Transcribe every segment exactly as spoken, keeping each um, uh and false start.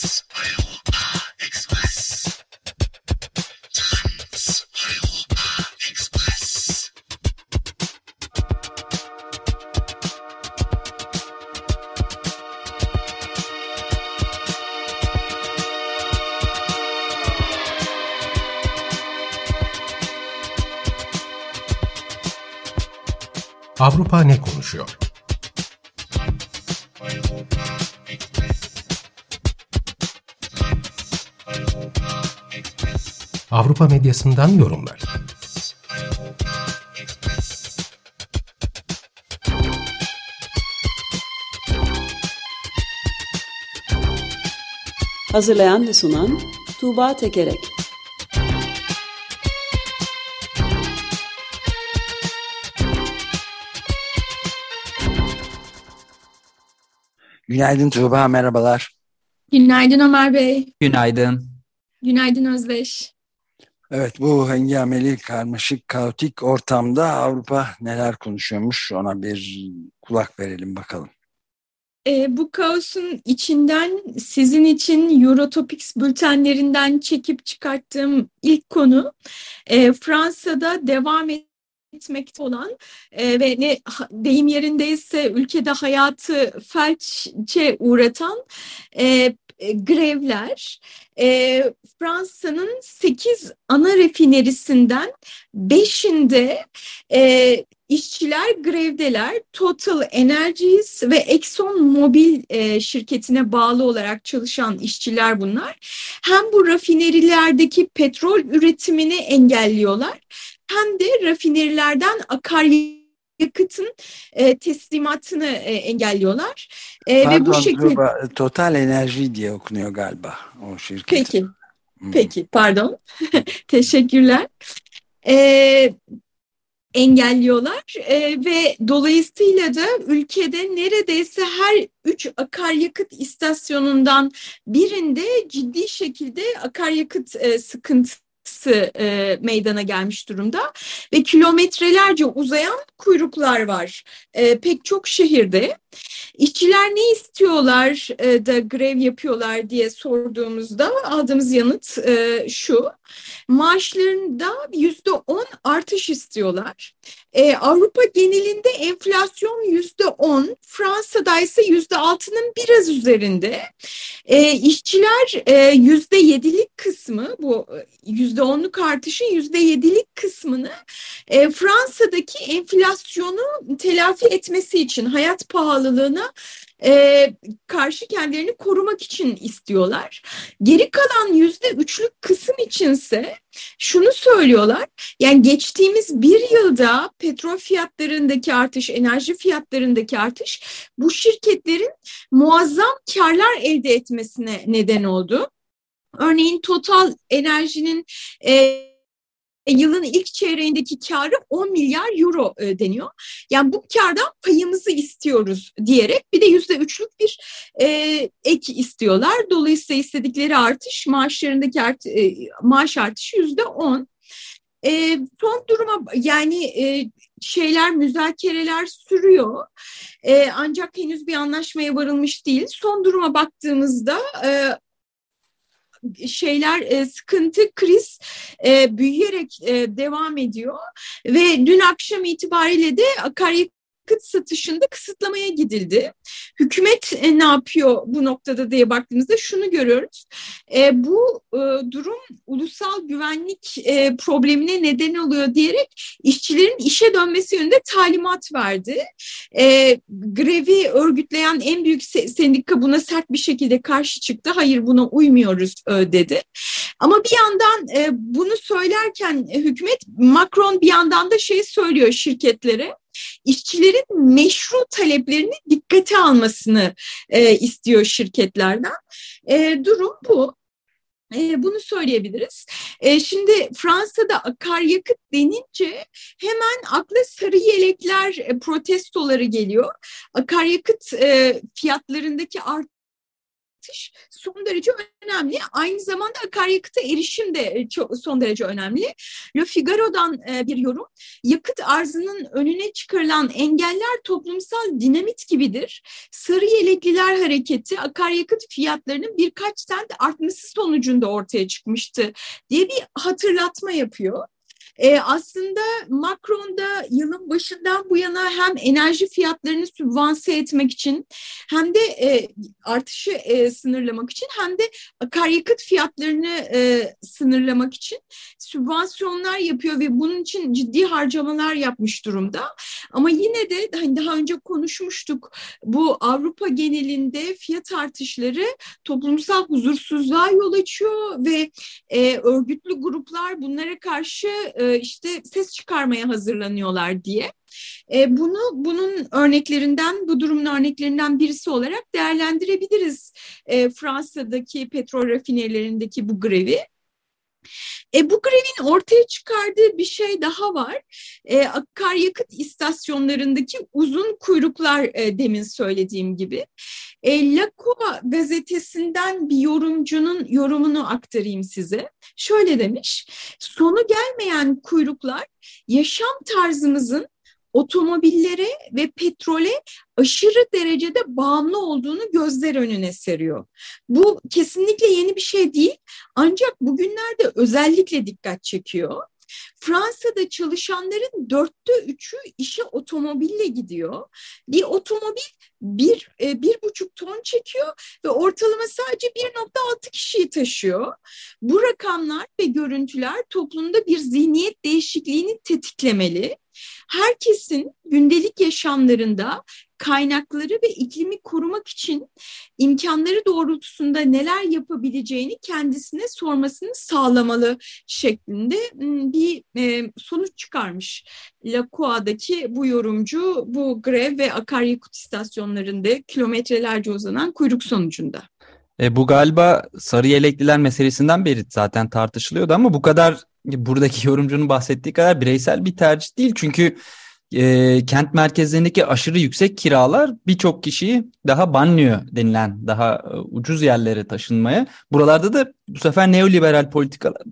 Trans Europa Express. Trans Europa Express. Avrupa ne konuşuyor? Avrupa medyasından yorumlar. Hazırlayan ve sunan Tuğba Tekerek. Günaydın Tuğba, merhabalar. Günaydın Ömer Bey. Günaydın. Günaydın Özdeş. Evet, bu hengameli, karmaşık, kaotik ortamda Avrupa neler konuşuyormuş, ona bir kulak verelim bakalım. E, bu kaosun içinden sizin için Eurotopics bültenlerinden çekip çıkarttığım ilk konu e, Fransa'da devam ediyor. etmekte olan e, ve ne deyim yerindeyse ülkede hayatı felçe uğratan e, grevler. E, Fransa'nın sekiz ana rafinerisinden beşinde e, İşçiler grevdeler. Total Energies ve Exxon Mobil e, şirketine bağlı olarak çalışan işçiler bunlar. Hem bu rafinerilerdeki petrol üretimini engelliyorlar, hem de rafinerilerden akaryakıtın e, teslimatını e, engelliyorlar. E, Pardon, ve bu şekilde Ruba, Total Enerji diye okunuyor galiba o şirket. Peki, hmm. Peki. Pardon. Teşekkürler. E, engelliyorlar e, ve dolayısıyla da ülkede neredeyse her üç akaryakıt istasyonundan birinde ciddi şekilde akaryakıt e, sıkıntısı e, meydana gelmiş durumda ve kilometrelerce uzayan kuyruklar var e, pek çok şehirde. İşçiler ne istiyorlar e, da grev yapıyorlar diye sorduğumuzda aldığımız yanıt e, şu: maaşlarında yüzde on artış istiyorlar. E, Avrupa genelinde enflasyon yüzde on, Fransa'da ise yüzde altının biraz üzerinde. E, işçiler yüzde yedilik kısmı, bu yüzde onluk artışın yüzde yedilik kısmını e, Fransa'daki enflasyonu telafi etmesi için, hayat pahalılığına e, karşı kendilerini korumak için istiyorlar. Geri kalan yüzde üçlük kısım içinse şunu söylüyorlar: yani geçtiğimiz bir yılda petrol fiyatlarındaki artış, enerji fiyatlarındaki artış bu şirketlerin muazzam karlar elde etmesine neden oldu. Örneğin Total Enerji'nin E, yılın ilk çeyreğindeki karı on milyar euro deniyor. Yani bu kardan payımızı istiyoruz diyerek bir de yüzde üçlük bir e, ek istiyorlar. Dolayısıyla istedikleri artış, maaşlarındaki art, e, maaş artışı yüzde on. E, son duruma yani e, şeyler, müzakereler sürüyor e, ancak henüz bir anlaşmaya varılmış değil. Son duruma baktığımızda E, şeyler sıkıntı, kriz büyüyerek devam ediyor ve dün akşam itibariyle de akaryakıt satışında kısıtlamaya gidildi. Hükümet ne yapıyor bu noktada diye baktığımızda şunu görüyoruz: bu durum ulusal güvenlik problemine neden oluyor diyerek işçilerin işe dönmesi yönünde talimat verdi. Grevi örgütleyen en büyük sendika buna sert bir şekilde karşı çıktı. Hayır, buna uymuyoruz dedi. Ama bir yandan bunu söylerken hükümet, Macron bir yandan da şey söylüyor şirketlere: İşçilerin meşru taleplerini dikkate almasını e, istiyor şirketlerden. E, durum bu. E, bunu söyleyebiliriz. E, şimdi Fransa'da akaryakıt denince hemen akla sarı yelekler e, protestoları geliyor. Akaryakıt e, fiyatlarındaki artış artış son derece önemli. Aynı zamanda akaryakıta erişim de çok, son derece önemli. Le Figaro'dan e, bir yorum. Yakıt arzının önüne çıkarılan engeller toplumsal dinamit gibidir. Sarı yelekliler hareketi akaryakıt fiyatlarının birkaç sent artması sonucunda ortaya çıkmıştı diye bir hatırlatma yapıyor. Ee, aslında Macron'da yılın başından bu yana hem enerji fiyatlarını sübvanse etmek için hem de e, artışı e, sınırlamak için hem de akaryakıt fiyatlarını e, sınırlamak için sübvansiyonlar yapıyor ve bunun için ciddi harcamalar yapmış durumda. Ama yine de hani daha önce konuşmuştuk, bu Avrupa genelinde fiyat artışları toplumsal huzursuzluğa yol açıyor ve e, örgütlü gruplar bunlara karşı e, işte ses çıkarmaya hazırlanıyorlar diye. Bunu bunun örneklerinden, bu durumun örneklerinden birisi olarak değerlendirebiliriz Fransa'daki petrol rafinelerindeki bu grevi. E, bu grevin ortaya çıkardığı bir şey daha var. E, akaryakıt istasyonlarındaki uzun kuyruklar, e, demin söylediğim gibi. E, La Coa gazetesinden bir yorumcunun yorumunu aktarayım size. Şöyle demiş, sonu gelmeyen kuyruklar yaşam tarzımızın otomobillere ve petrole aşırı derecede bağımlı olduğunu gözler önüne seriyor. Bu kesinlikle yeni bir şey değil, ancak bugünlerde özellikle dikkat çekiyor. Fransa'da çalışanların dörtte üçü işe otomobille gidiyor. Bir otomobil bir, bir buçuk ton çekiyor ve ortalama sadece bir nokta altı kişiyi taşıyor. Bu rakamlar ve görüntüler toplumda bir zihniyet değişikliğini tetiklemeli. Herkesin gündelik yaşamlarında kaynakları ve iklimi korumak için imkanları doğrultusunda neler yapabileceğini kendisine sormasını sağlamalı şeklinde bir sonuç çıkarmış La Coa'daki bu yorumcu, bu grev ve akaryakıt istasyonlarında kilometrelerce uzanan kuyruk sonucunda. E bu galiba sarı yelekliler meselesinden beri zaten tartışılıyordu ama bu kadar, buradaki yorumcunun bahsettiği kadar bireysel bir tercih değil. Çünkü e, kent merkezlerindeki aşırı yüksek kiralar birçok kişiyi daha banliyö denilen daha e, ucuz yerlere taşınmaya. Buralarda da bu sefer neoliberal politikalar,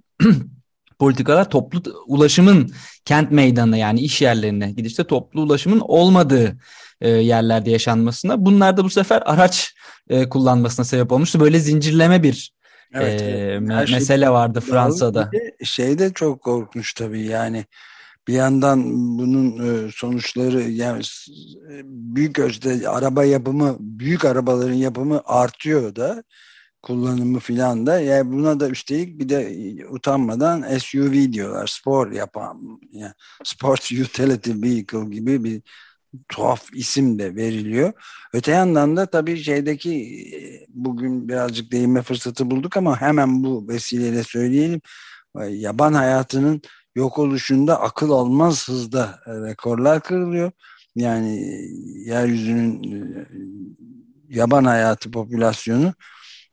politikalar toplu ulaşımın kent meydanına, yani iş yerlerine gidişte toplu ulaşımın olmadığı e, yerlerde yaşanmasına. Bunlar da bu sefer araç e, kullanmasına sebep olmuştu. Böyle zincirleme bir Evet, ee, mesele şey, vardı Fransa'da. Şey de çok korkmuş tabii, yani bir yandan bunun sonuçları, yani büyük ölçüde araba yapımı, büyük arabaların yapımı artıyor da, kullanımı filan da, yani buna da üstelik bir de utanmadan S U V diyorlar, spor yapan, yani sport utility vehicle gibi bir tuhaf isim de veriliyor. Öte yandan da tabii şeydeki, bugün birazcık değinme fırsatı bulduk ama hemen bu vesileyle söyleyelim. Yaban hayatının yok oluşunda akıl almaz hızda rekorlar kırılıyor. Yani yeryüzünün yaban hayatı popülasyonu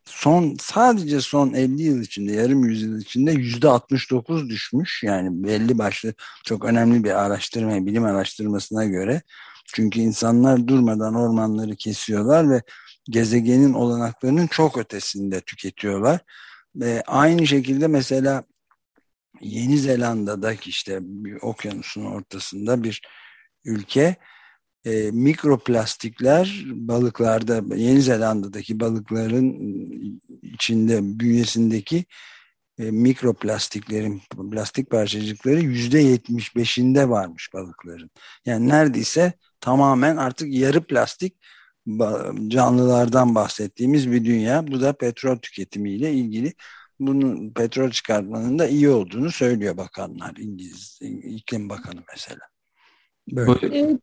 son, sadece son elli yıl içinde, yarım yüzyıl içinde yüzde altmış dokuz düşmüş. Yani belli başlı çok önemli bir araştırma, bilim araştırmasına göre. Çünkü insanlar durmadan ormanları kesiyorlar ve gezegenin olanaklarının çok ötesinde tüketiyorlar. Ve aynı şekilde mesela Yeni Zelanda'daki işte bir okyanusun ortasında bir ülke, e, mikroplastikler balıklarda, Yeni Zelanda'daki balıkların içinde, bünyesindeki e, mikroplastiklerin, plastik parçacıkları yüzde yetmiş beşinde varmış balıkların. Yani neredeyse tamamen artık yarı plastik canlılardan bahsettiğimiz bir dünya. Bu da petrol tüketimiyle ilgili. Bunun, petrol çıkartmanın da iyi olduğunu söylüyor bakanlar. İngiliz İklim Bakanı mesela. Böyle. Evet.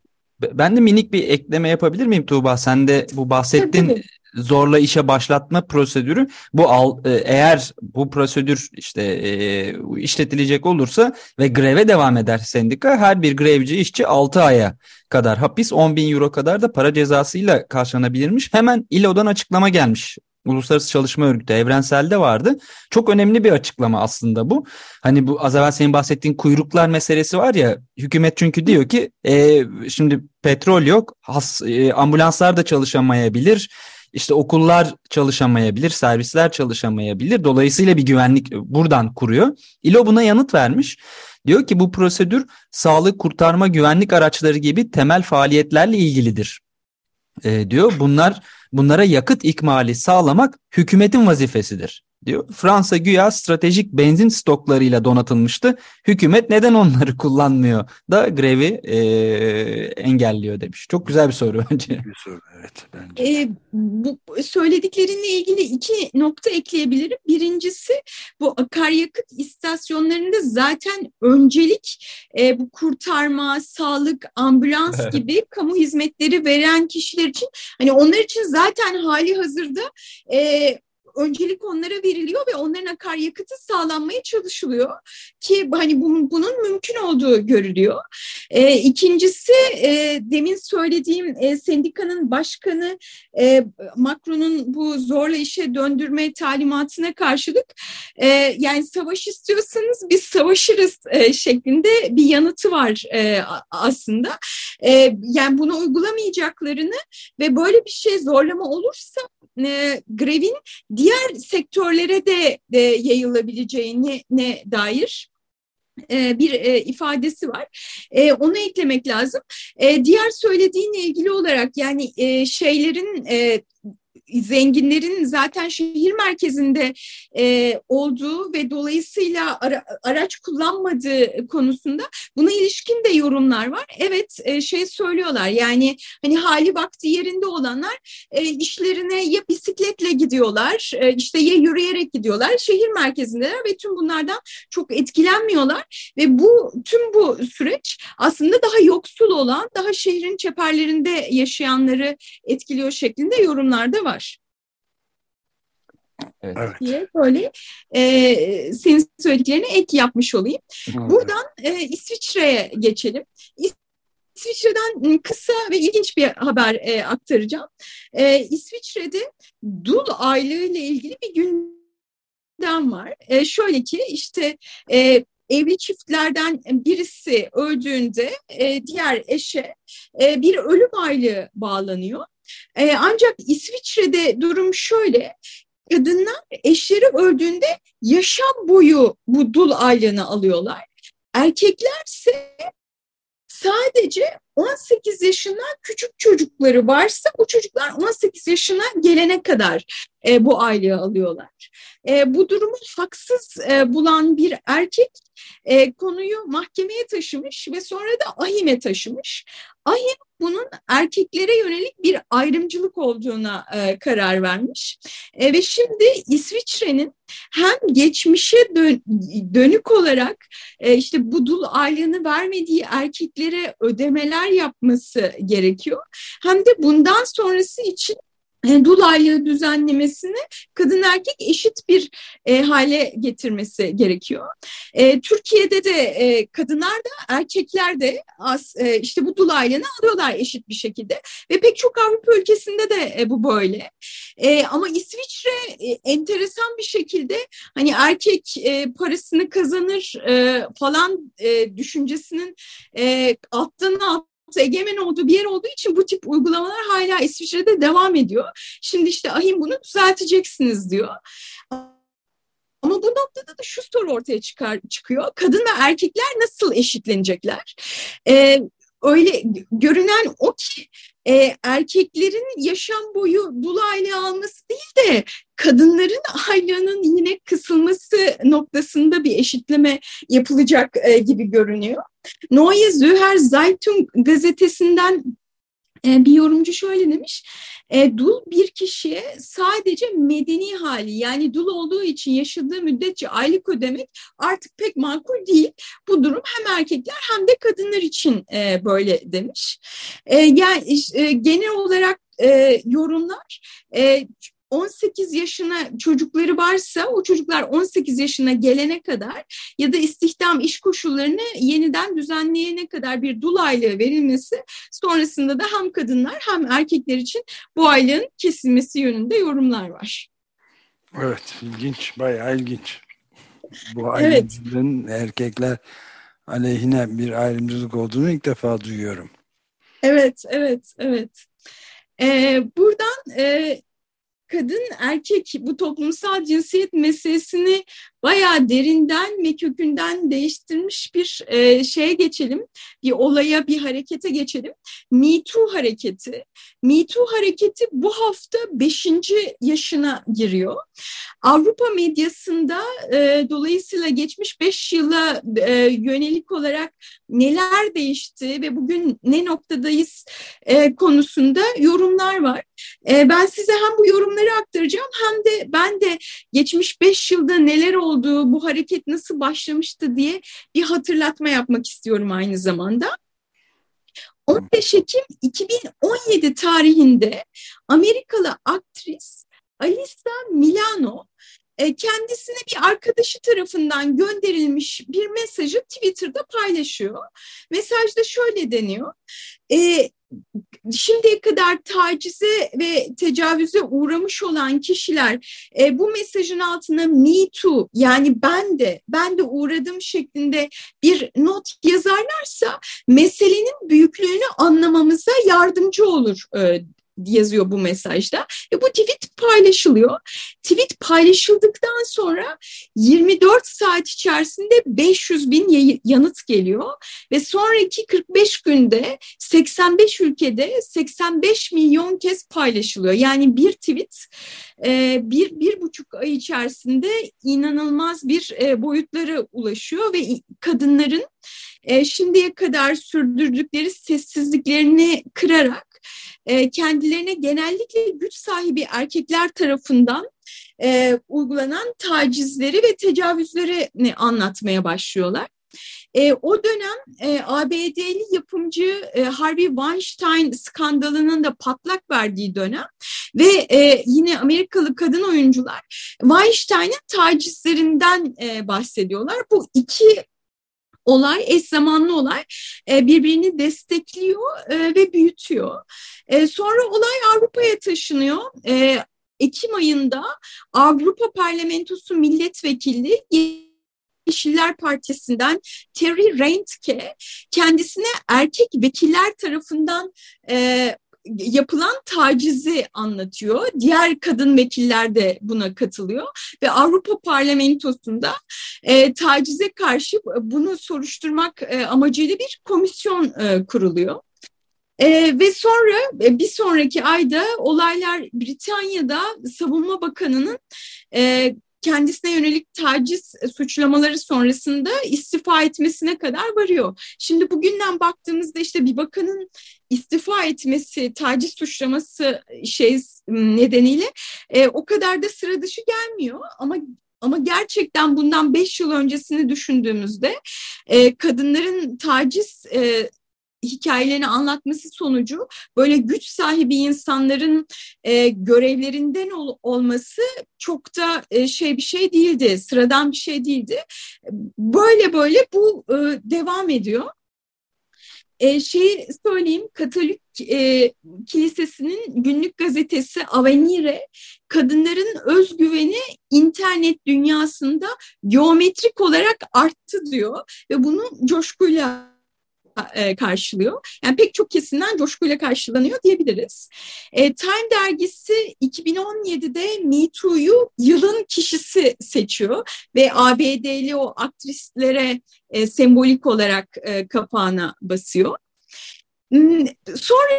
Ben de minik bir ekleme yapabilir miyim Tuğba? Sen de bu bahsettiğin zorla işe başlatma prosedürü, bu al, eğer bu prosedür işte e, işletilecek olursa ve greve devam eder sendika, her bir grevci işçi altı aya kadar hapis, on bin euro kadar da para cezasıyla karşılanabilirmiş. Hemen İ L O'dan açıklama gelmiş. Uluslararası Çalışma Örgütü, Evrensel'de vardı. Çok önemli bir açıklama aslında bu. Hani bu az evvel senin bahsettiğin kuyruklar meselesi var ya, hükümet çünkü diyor ki e, şimdi petrol yok, has, e, ambulanslar da çalışamayabilir, İşte okullar çalışamayabilir, servisler çalışamayabilir. Dolayısıyla bir güvenlik buradan kuruyor. İ L O buna yanıt vermiş. Diyor ki bu prosedür sağlık, kurtarma, güvenlik araçları gibi temel faaliyetlerle ilgilidir. E, diyor bunlar bunlara yakıt ikmali sağlamak hükümetin vazifesidir diyor. Fransa güya stratejik benzin stoklarıyla donatılmıştı. Hükümet neden onları kullanmıyor da grevi e, engelliyor demiş. Çok güzel bir soru bence. Bir soru, evet, bence. E, bu söylediklerinle ilgili iki nokta ekleyebilirim. Birincisi bu akaryakıt istasyonlarında zaten öncelik e, bu kurtarma, sağlık, ambulans gibi kamu hizmetleri veren kişiler için, hani onlar için zaten hali hazırda e, öncelik onlara veriliyor ve onların akaryakıtı sağlanmaya çalışılıyor ki hani bunun, bunun mümkün olduğu görülüyor. E, ikincisi e, demin söylediğim e, sendikanın başkanı e, Macron'un bu zorla işe döndürme talimatına karşılık e, yani savaş istiyorsanız biz savaşırız e, şeklinde bir yanıtı var e, aslında. E, yani bunu uygulamayacaklarını ve böyle bir şey zorlama olursa e, grevin diğer sektörlere de, de yayılabileceğine ne dair e, bir e, ifadesi var. E, onu eklemek lazım. E, diğer söylediğinle ilgili olarak yani e, şeylerin... E, zenginlerin zaten şehir merkezinde e, olduğu ve dolayısıyla ara, araç kullanmadığı konusunda buna ilişkin de yorumlar var. Evet e, şey söylüyorlar yani hani hali vakti yerinde olanlar e, işlerine ya bisikletle gidiyorlar e, işte ya yürüyerek gidiyorlar, şehir merkezindeler ve tüm bunlardan çok etkilenmiyorlar ve bu tüm bu süreç aslında daha yoksul olan, daha şehrin çeperlerinde yaşayanları etkiliyor şeklinde yorumlar da var. Var. Evet. Diye böyle e, senin söylediklerine ek yapmış olayım. Evet. Buradan e, İsviçre'ye geçelim. İsviçre'den kısa ve ilginç bir haber e, aktaracağım. E, İsviçre'de dul aylığı ile ilgili bir gündem var. E, şöyle ki işte e, evli çiftlerden birisi öldüğünde e, diğer eşe e, bir ölüm aylığı bağlanıyor. Ancak İsviçre'de durum şöyle, kadınlar eşleri öldüğünde yaşam boyu bu dul aylığını alıyorlar. Erkeklerse sadece on sekiz yaşından küçük çocukları varsa bu çocuklar on sekiz yaşına gelene kadar e, bu aylığı alıyorlar. E, bu durumu haksız e, bulan bir erkek e, konuyu mahkemeye taşımış ve sonra da A H İ M'e taşımış. A H İ M bunun erkeklere yönelik bir ayrımcılık olduğuna e, karar vermiş. E, ve şimdi İsviçre'nin hem geçmişe dön- dönük olarak e, işte bu dul aylığını vermediği erkeklere ödemeler yapması gerekiyor. Hem de bundan sonrası için dul aylığı düzenlemesini kadın erkek eşit bir e, hale getirmesi gerekiyor. E, Türkiye'de de e, kadınlar da erkekler de az, e, işte bu dul aylığını alıyorlar eşit bir şekilde ve pek çok Avrupa ülkesinde de e, bu böyle. E, ama İsviçre e, enteresan bir şekilde hani erkek e, parasını kazanır e, falan e, düşüncesinin e, alttan alttan egemen olduğu bir yer olduğu için bu tip uygulamalar hala İsviçre'de devam ediyor. Şimdi işte A H İ M bunu düzelteceksiniz diyor. Ama bu noktada da şu soru ortaya çıkar, çıkıyor. Kadın ve erkekler nasıl eşitlenecekler? Ee, öyle görünen o ki e, erkeklerin yaşam boyu dul aylığı alması değil de kadınların aylığının yine kısılması noktasında bir eşitleme yapılacak e, gibi görünüyor. Neue Zürcher Zeitung gazetesinden e, bir yorumcu şöyle demiş. E, dul bir kişiye sadece medeni hali yani dul olduğu için yaşadığı müddetçe aylık ödemek artık pek makul değil. Bu durum hem erkekler hem de kadınlar için e, böyle demiş. E, yani e, genel olarak e, yorumlar e, on sekiz yaşına çocukları varsa o çocuklar on sekiz yaşına gelene kadar ya da istihdam iş koşullarını yeniden düzenleyene kadar bir dul aylığı verilmesi, sonrasında da hem kadınlar hem erkekler için bu aylığın kesilmesi yönünde yorumlar var. Evet, ilginç, bayağı ilginç. Bu aylığın evet. Erkekler aleyhine bir ayrımcılık olduğunu ilk defa duyuyorum. Evet, evet, evet. Ee, buradan... E, kadın erkek bu toplumsal cinsiyet meselesini bayağı derinden ve kökünden değiştirmiş bir e, şeye geçelim. Bir olaya, bir harekete geçelim. Me Too hareketi. Me Too hareketi bu hafta beşinci yaşına giriyor. Avrupa medyasında e, dolayısıyla geçmiş beş yıla e, yönelik olarak neler değişti ve bugün ne noktadayız e, konusunda yorumlar var. E, ben size hem bu yorumları aktaracağım hem de ben de geçmiş beş yılda neler oldu, olduğu, bu hareket nasıl başlamıştı diye bir hatırlatma yapmak istiyorum aynı zamanda. on beş Ekim iki bin on yedi tarihinde Amerikalı aktris Alyssa Milano kendisine bir arkadaşı tarafından gönderilmiş bir mesajı Twitter'da paylaşıyor. Mesajda şöyle deniyor. E, şimdiye kadar tacize ve tecavüze uğramış olan kişiler e, bu mesajın altına Me Too, yani ben de ben de uğradım şeklinde bir not yazarlarsa meselenin büyüklüğünü anlamamıza yardımcı olur e, yazıyor bu mesajda. E bu tweet paylaşılıyor. Tweet paylaşıldıktan sonra yirmi dört saat içerisinde beş yüz bin yanıt geliyor ve sonraki kırk beş günde seksen beş ülkede seksen beş milyon kez paylaşılıyor. Yani bir tweet bir, bir buçuk ay içerisinde inanılmaz bir boyutlara ulaşıyor ve kadınların şimdiye kadar sürdürdükleri sessizliklerini kırarak kendilerine genellikle güç sahibi erkekler tarafından e, uygulanan tacizleri ve tecavüzlerini anlatmaya başlıyorlar. E, o dönem e, A B D'li yapımcı e, Harvey Weinstein skandalının da patlak verdiği dönem ve e, yine Amerikalı kadın oyuncular Weinstein'in tacizlerinden e, bahsediyorlar. Bu iki olay, eş zamanlı olay birbirini destekliyor ve büyütüyor. Sonra olay Avrupa'ya taşınıyor. Ekim ayında Avrupa Parlamentosu Milletvekili Yeşiller Partisi'nden Terry Reintke kendisine erkek vekiller tarafından yapılan tacizi anlatıyor. Diğer kadın vekiller de buna katılıyor ve Avrupa Parlamentosu'nda e, tacize karşı bunu soruşturmak e, amacıyla bir komisyon e, kuruluyor. E, ve sonra bir sonraki ayda olaylar Britanya'da Savunma Bakanı'nın e, kendisine yönelik taciz suçlamaları sonrasında istifa etmesine kadar varıyor. Şimdi bugünden baktığımızda işte bir bakanın istifa etmesi, taciz suçlaması şey nedeniyle e, o kadar da sıra dışı gelmiyor ama ama gerçekten bundan beş yıl öncesini düşündüğümüzde e, kadınların taciz e, hikayelerini anlatması sonucu böyle güç sahibi insanların e, görevlerinden ol, olması çok da e, şey bir şey değildi, sıradan bir şey değildi. Böyle böyle bu e, devam ediyor. E, şeyi söyleyeyim, Katolik e, Kilisesi'nin günlük gazetesi Avenire, kadınların özgüveni internet dünyasında geometrik olarak arttı diyor ve bunu coşkuyla karşılıyor. Yani pek çok kesimden coşkuyla karşılanıyor diyebiliriz. E, Time dergisi iki bin on yedide Me Too'yu yılın kişisi seçiyor ve A B D'li o aktrislere e, sembolik olarak e, kapağına basıyor. Sonra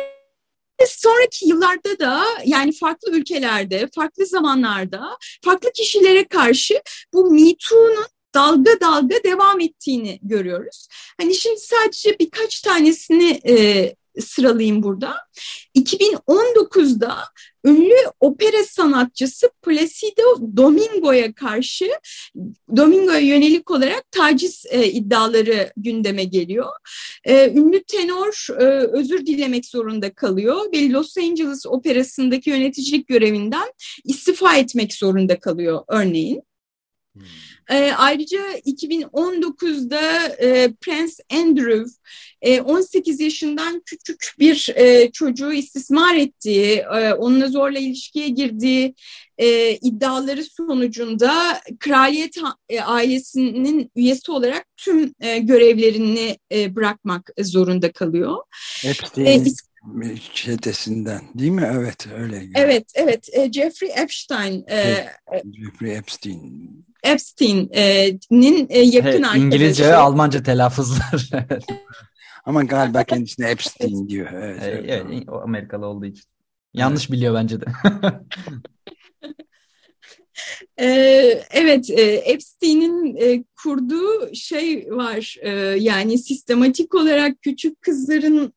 sonraki yıllarda da yani farklı ülkelerde, farklı zamanlarda farklı kişilere karşı bu Me Too'nun dalga dalga devam ettiğini görüyoruz. Hani şimdi sadece birkaç tanesini e, sıralayayım burada. iki bin on dokuzda ünlü opera sanatçısı Placido Domingo'ya karşı, Domingo'ya yönelik olarak taciz e, iddiaları gündeme geliyor. E, ünlü tenor e, özür dilemek zorunda kalıyor ve Los Angeles Operası'ndaki yöneticilik görevinden istifa etmek zorunda kalıyor örneğin. Hmm. E, ayrıca iki bin on dokuzda e, Prince Andrew e, on sekiz yaşından küçük bir e, çocuğu istismar ettiği, e, onunla zorla ilişkiye girdiği e, iddiaları sonucunda kraliyet e, ailesinin üyesi olarak tüm e, görevlerini e, bırakmak zorunda kalıyor. Epstein. E, is- çetesinden değil mi? Evet, öyle. Evet, evet. Jeffrey Epstein. Evet, Jeffrey Epstein. Epstein'in yakın arkadaşı. İngilizce ve Almanca telaffuzlar. Ama galiba kendisine Epstein diyor. Evet, evet, evet. O Amerikalı olduğu için. Yanlış evet. Biliyor bence de. Evet, Epstein'in kurduğu şey var. Yani sistematik olarak küçük kızların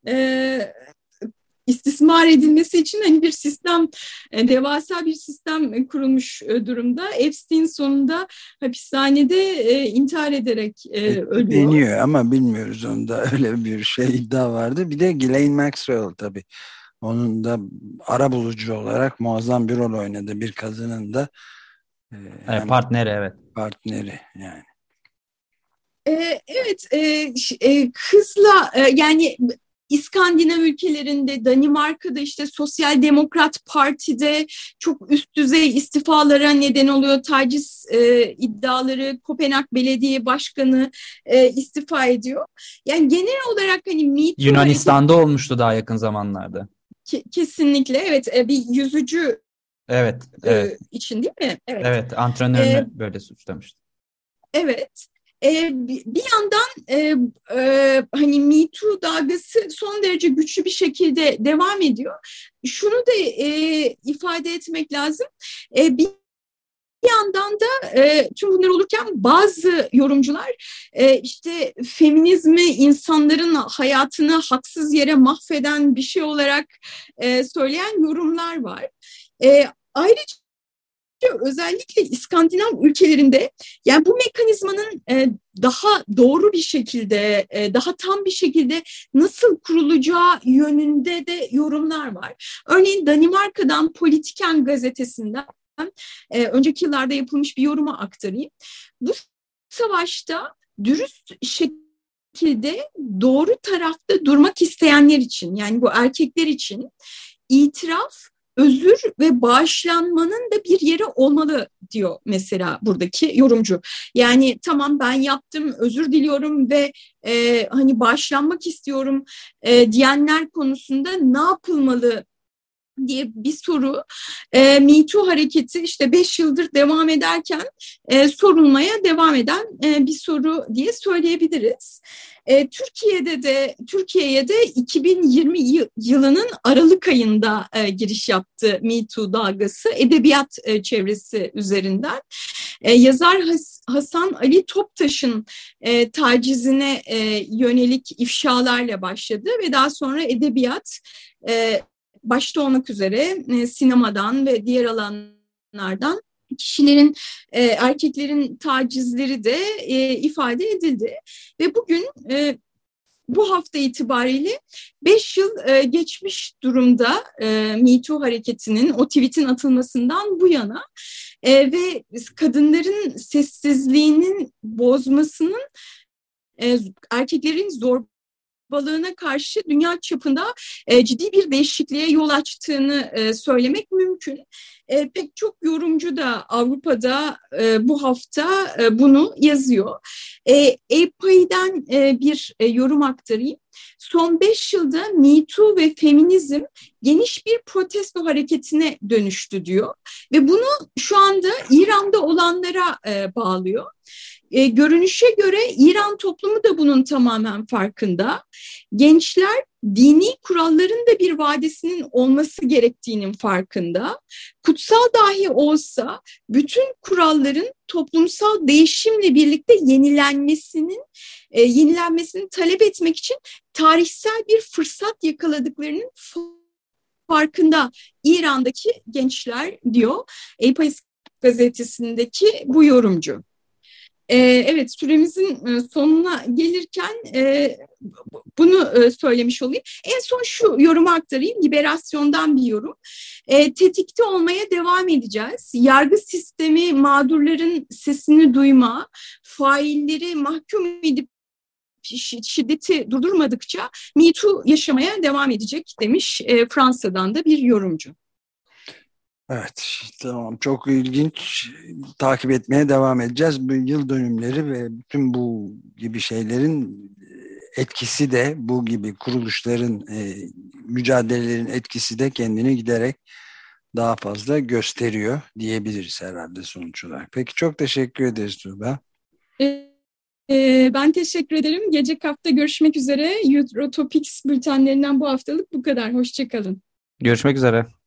istismar edilmesi için hani bir sistem, devasa bir sistem kurulmuş durumda. Epstein sonunda hapishanede intihar ederek ölüyor. Deniyor ama bilmiyoruz, onda öyle bir şey iddia vardı. Bir de Ghislaine Maxwell tabii. Onun da arabulucu olarak muazzam bir rol oynadı. Bir kadının da yani partneri, evet. Partneri yani. Ee, evet, e, kızla e, yani İskandinav ülkelerinde, Danimarka'da işte Sosyal Demokrat Parti'de çok üst düzey istifalara neden oluyor. Taciz e, iddiaları, Kopenhag Belediye Başkanı e, istifa ediyor. Yani genel olarak hani MeToo... Yunanistan'da hareket... olmuştu daha yakın zamanlarda. Ke- kesinlikle, evet. E, bir yüzücü... Evet, evet. Ee, için değil mi? Evet, evet, antrenörünü ee, böyle suçlamıştı. Evet. Ee, bir yandan e, e, hani Me Too dalgası son derece güçlü bir şekilde devam ediyor. Şunu da e, ifade etmek lazım. E, bir Bir yandan da e, tüm bunlar olurken bazı yorumcular e, işte feminizmi insanların hayatını haksız yere mahveden bir şey olarak e, söyleyen yorumlar var. E, ayrıca özellikle İskandinav ülkelerinde yani bu mekanizmanın e, daha doğru bir şekilde, e, daha tam bir şekilde nasıl kurulacağı yönünde de yorumlar var. Örneğin Danimarka'dan Politiken gazetesinden önceki yıllarda yapılmış bir yoruma aktarayım. Bu savaşta dürüst şekilde doğru tarafta durmak isteyenler için, yani bu erkekler için itiraf, özür ve bağışlanmanın da bir yeri olmalı diyor mesela buradaki yorumcu. Yani tamam, ben yaptım, özür diliyorum ve e, hani bağışlanmak istiyorum e, diyenler konusunda ne yapılmalı diye bir soru e, Me Too hareketi işte beş yıldır devam ederken e, sorulmaya devam eden e, bir soru diye söyleyebiliriz. E, Türkiye'de de Türkiye'ye de iki bin yirmi yılının Aralık ayında e, giriş yaptı Me Too dalgası edebiyat e, çevresi üzerinden. E, yazar Has- Hasan Ali Toptaş'ın e, tacizine e, yönelik ifşalarla başladı ve daha sonra edebiyat e, başta olmak üzere sinemadan ve diğer alanlardan kişilerin, erkeklerin tacizleri de ifade edildi. Ve bugün bu hafta itibariyle beş yıl geçmiş durumda Me Too hareketinin, o tweet'in atılmasından bu yana ve kadınların sessizliğinin bozmasının erkeklerin zorbalığı balığına karşı dünya çapında e, ciddi bir değişikliğe yol açtığını e, söylemek mümkün. E, pek çok yorumcu da Avrupa'da e, bu hafta e, bunu yazıyor. E, E P I'den e, bir e, yorum aktarayım. Son beş yılda Me Too ve feminizm geniş bir protesto hareketine dönüştü diyor. Ve bunu şu anda İran'da olanlara e, bağlıyor. E, görünüşe göre İran toplumu da bunun tamamen farkında. Gençler dini kuralların da bir vadesinin olması gerektiğinin farkında. Kutsal dahi olsa bütün kuralların toplumsal değişimle birlikte yenilenmesinin, e, yenilenmesini talep etmek için tarihsel bir fırsat yakaladıklarının farkında İran'daki gençler diyor E P A gazetesindeki bu yorumcu. Evet, süremizin sonuna gelirken bunu söylemiş olayım. En son şu yorumu aktarayım, Liberasyon'dan bir yorum. Tetikte olmaya devam edeceğiz. Yargı sistemi mağdurların sesini duyma, failleri mahkum edip şiddeti durdurmadıkça Me Too yaşamaya devam edecek demiş Fransa'dan da bir yorumcu. Evet, tamam, çok ilginç, takip etmeye devam edeceğiz. Bu yıl dönümleri ve bütün bu gibi şeylerin etkisi de, bu gibi kuruluşların, e, mücadelelerin etkisi de kendini giderek daha fazla gösteriyor diyebiliriz herhalde sonuç olarak. Peki, çok teşekkür ederiz Tuğba. E, e, ben teşekkür ederim. Gelecek hafta görüşmek üzere. Eurotopics bültenlerinden bu haftalık bu kadar. Hoşça kalın. Görüşmek üzere.